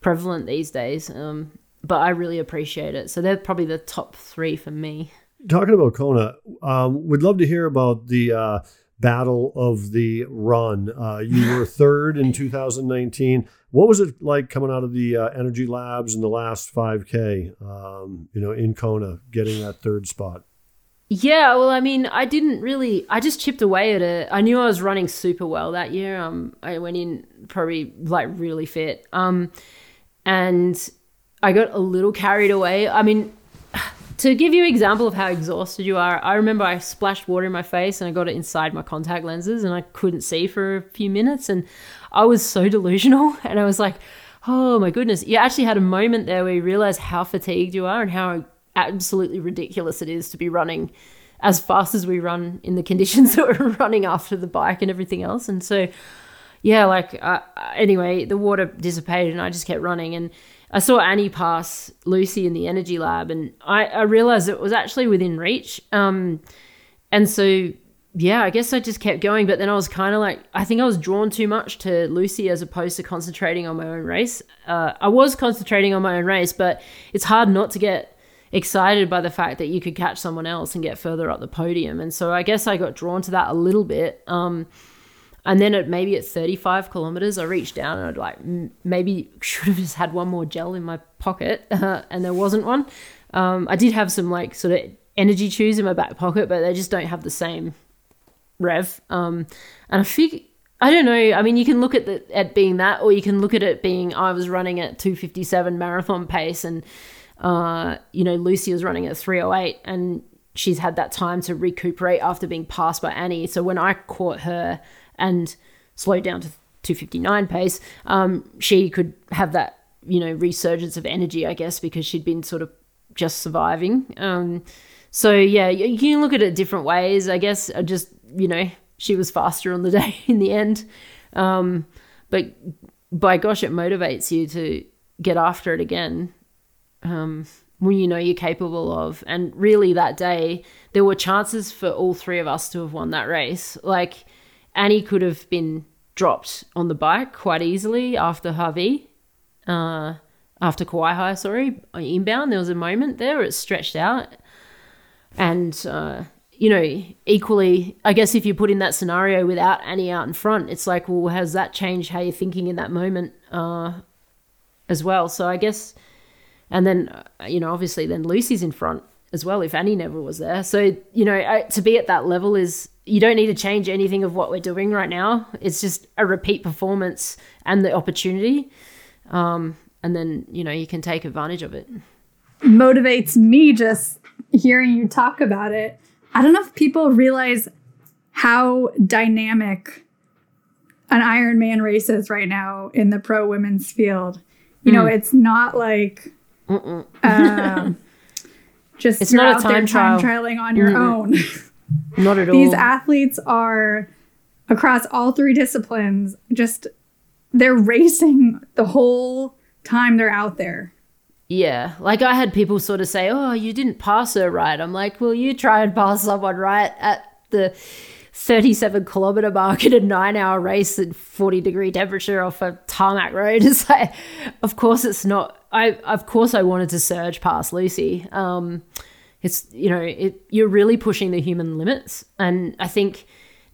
prevalent these days. Um, but I really appreciate it. So they're probably the top three for me. Talking about Kona, um, we'd love to hear about the uh, Battle of the Run. Uh, you were third in two thousand nineteen. What was it like coming out of the uh, Energy Labs in the last five K, um, you know, in Kona, getting that third spot? Yeah, well, I mean, I didn't really, I just chipped away at it. I knew I was running super well that year. Um, I went in probably like really fit. Um, and I got a little carried away. I mean, to give you an example of how exhausted you are, I remember I splashed water in my face and I got it inside my contact lenses and I couldn't see for a few minutes. And I was so delusional. And I was like, oh my goodness. You actually had a moment there where you realize how fatigued you are and how absolutely ridiculous it is to be running as fast as we run in the conditions that we're running after the bike and everything else. And so, yeah, like uh, anyway, the water dissipated and I just kept running. And I saw Annie pass Lucy in the Energy Lab, and I, I realized it was actually within reach. Um, and so, yeah, I guess I just kept going. But then I was kind of like, I think I was drawn too much to Lucy as opposed to concentrating on my own race. Uh, I was concentrating on my own race, but it's hard not to get excited by the fact that you could catch someone else and get further up the podium. And so I guess I got drawn to that a little bit. Um, And then at maybe at thirty-five kilometers, I reached down and I'd like, m- maybe should have just had one more gel in my pocket. Uh, and there wasn't one. Um, I did have some like sort of energy chews in my back pocket, but they just don't have the same rev. Um, and I fig- I don't know. I mean, you can look at the, at being that, or you can look at it being, I was running at two fifty-seven marathon pace and, uh, you know, Lucy was running at three oh eight and she's had that time to recuperate after being passed by Annie. So when I caught her and slowed down to two fifty-nine pace, um, she could have that, you know, resurgence of energy, I guess, because she'd been sort of just surviving. Um, so, yeah, you can look at it different ways, I guess. I just, you know, she was faster on the day in the end. Um, but by gosh, it motivates you to get after it again um, when you know you're capable of. And really that day, there were chances for all three of us to have won that race. Like, Annie could have been dropped on the bike quite easily after Harvey, uh, after Kauai High, sorry, inbound. There was a moment there where it stretched out. And, uh, you know, equally, I guess if you put in that scenario without Annie out in front, it's like, well, has that changed how you're thinking in that moment uh, as well? So I guess, and then, you know, obviously then Lucy's in front as well if Annie never was there. So, you know, I, to be at that level is, you don't need to change anything of what we're doing right now. It's just a repeat performance and the opportunity. Um, and then, you know, you can take advantage of it. Motivates me just hearing you talk about it. I don't know if people realize how dynamic an Ironman race is right now in the pro women's field. You mm. know, it's not like... Um, just it's not a time, trial. time trialing on your Mm-mm. own. Not at all. These athletes are across all three disciplines, just they're racing the whole time they're out there. Yeah. Like I had people sort of say, oh, you didn't pass her right. I'm like, well, you try and pass someone right at the thirty-seven kilometer mark in a nine hour race at forty degree temperature off a tarmac road. It's like, of course it's not. I, of course I wanted to surge past Lucy. Um, It's, you know, it, you're really pushing the human limits. And I think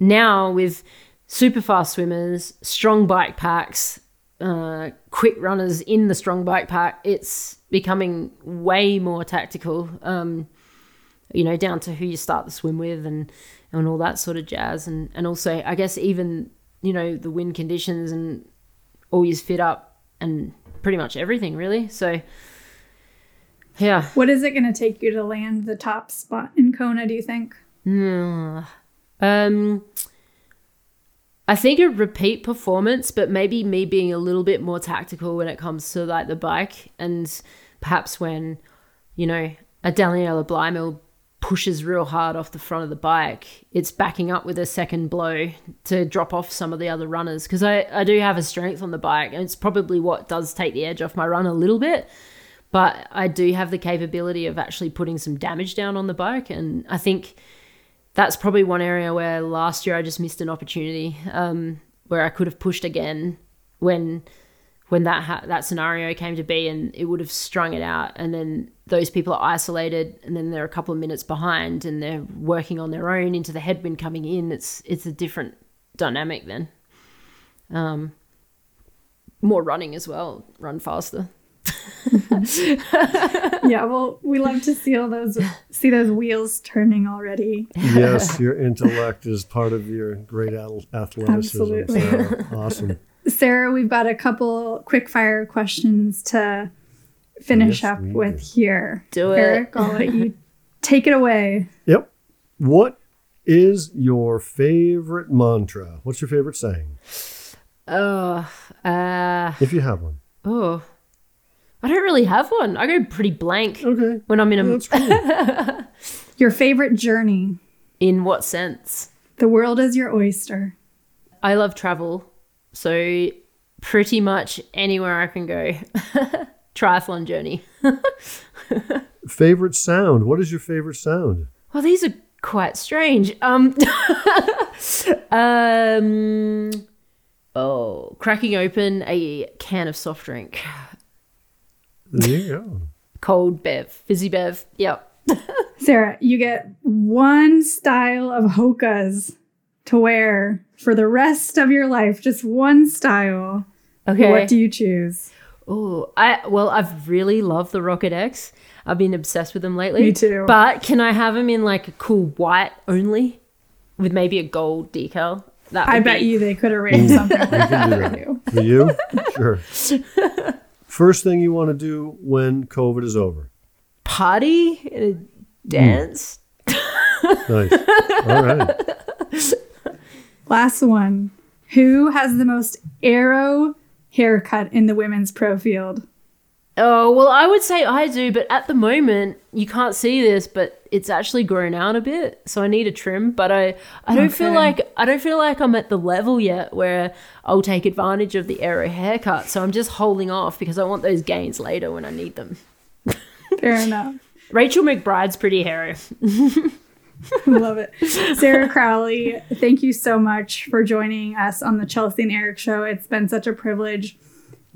now with super fast swimmers, strong bike packs, uh, quick runners in the strong bike pack, it's becoming way more tactical, um, you know, down to who you start the swim with and, and all that sort of jazz. And, and also, I guess, even, you know, the wind conditions and all you's fit up and pretty much everything, really. So... yeah. What is it going to take you to land the top spot in Kona, do you think? Mm. Um, I think a repeat performance, but maybe me being a little bit more tactical when it comes to like the bike, and perhaps when, you know, a Daniela Blymel pushes real hard off the front of the bike, it's backing up with a second blow to drop off some of the other runners, because I, I do have a strength on the bike, and it's probably what does take the edge off my run a little bit. But I do have the capability of actually putting some damage down on the bike. And I think that's probably one area where last year I just missed an opportunity um, where I could have pushed again when when that ha- that scenario came to be, and it would have strung it out. And then those people are isolated, and then they're a couple of minutes behind, and they're working on their own into the headwind coming in. It's it's a different dynamic then. Um, more running as well. Run faster. Yeah, well, we love to see all those see those wheels turning already. Yes, your intellect is part of your great athleticism. Absolutely. Sarah. Awesome. Sarah, we've got a couple quick fire questions to finish yes, up with do. Here. Do it. Eric, I'll let you take it away. Yep. What is your favorite mantra? What's your favorite saying? Oh, uh, if you have one. Oh. I don't really have one. I go pretty blank okay. when I'm in a... Well, cool. Your favorite journey? In what sense? The world is your oyster. I love travel, so pretty much anywhere I can go. Triathlon journey. Favorite sound? What is your favorite sound? Well, these are quite strange. Um, um, oh, cracking open a can of soft drink. There you go. Cold bev, fizzy bev. Yep. Sarah, you get one style of Hokas to wear for the rest of your life. Just one style. Okay. What do you choose? Oh, I well, I've really loved the Rocket X. I've been obsessed with them lately. Me too. But can I have them in like a cool white only with maybe a gold decal? That I bet be... you they could arrange something like that for you. For you? Sure. First thing you want to do when COVID is over? Party and dance. Mm. Nice. All right. Last one. Who has the most aero haircut in the women's pro field? Oh, well, I would say I do, but at the moment, you can't see this, but it's actually grown out a bit, so I need a trim. But I, I don't okay. feel like I don't feel like I'm at the level yet where I'll take advantage of the aero haircut. So I'm just holding off because I want those gains later when I need them. Fair enough. Rachel McBride's pretty hairy. Love it. Sarah Crowley, thank you so much for joining us on the Chelsea and Eric Show. It's been such a privilege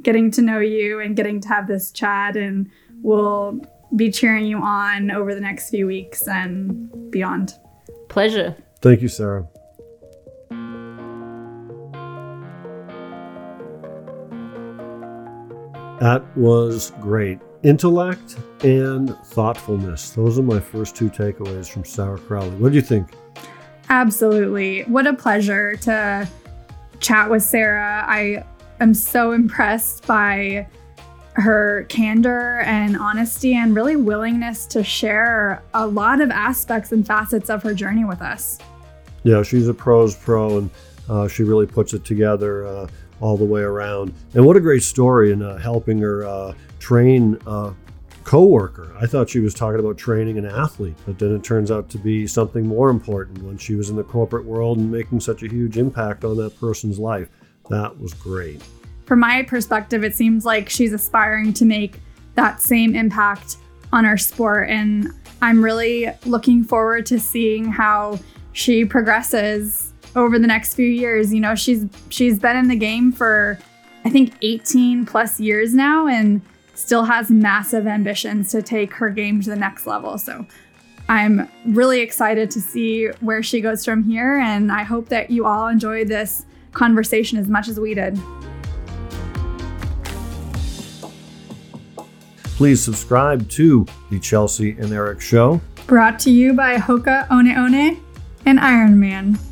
getting to know you and getting to have this chat, and we'll be cheering you on over the next few weeks and beyond. Pleasure. Thank you, Sarah. That was great. Intellect and thoughtfulness. Those are my first two takeaways from Sarah Crowley. What do you think? Absolutely. What a pleasure to chat with Sarah. I am so impressed by her candor and honesty and really willingness to share a lot of aspects and facets of her journey with us. Yeah, she's a pro's pro, and uh, she really puts it together uh, all the way around. And what a great story in uh, helping her uh, train a coworker. I thought she was talking about training an athlete, but then it turns out to be something more important when she was in the corporate world and making such a huge impact on that person's life. That was great. From my perspective, it seems like she's aspiring to make that same impact on our sport. And I'm really looking forward to seeing how she progresses over the next few years. You know, she's she's been in the game for, I think, eighteen plus years now, and still has massive ambitions to take her game to the next level. So I'm really excited to see where she goes from here. And I hope that you all enjoy this conversation as much as we did. Please subscribe to The Chelsea and Eric Show. Brought to you by Hoka One One and Ironman.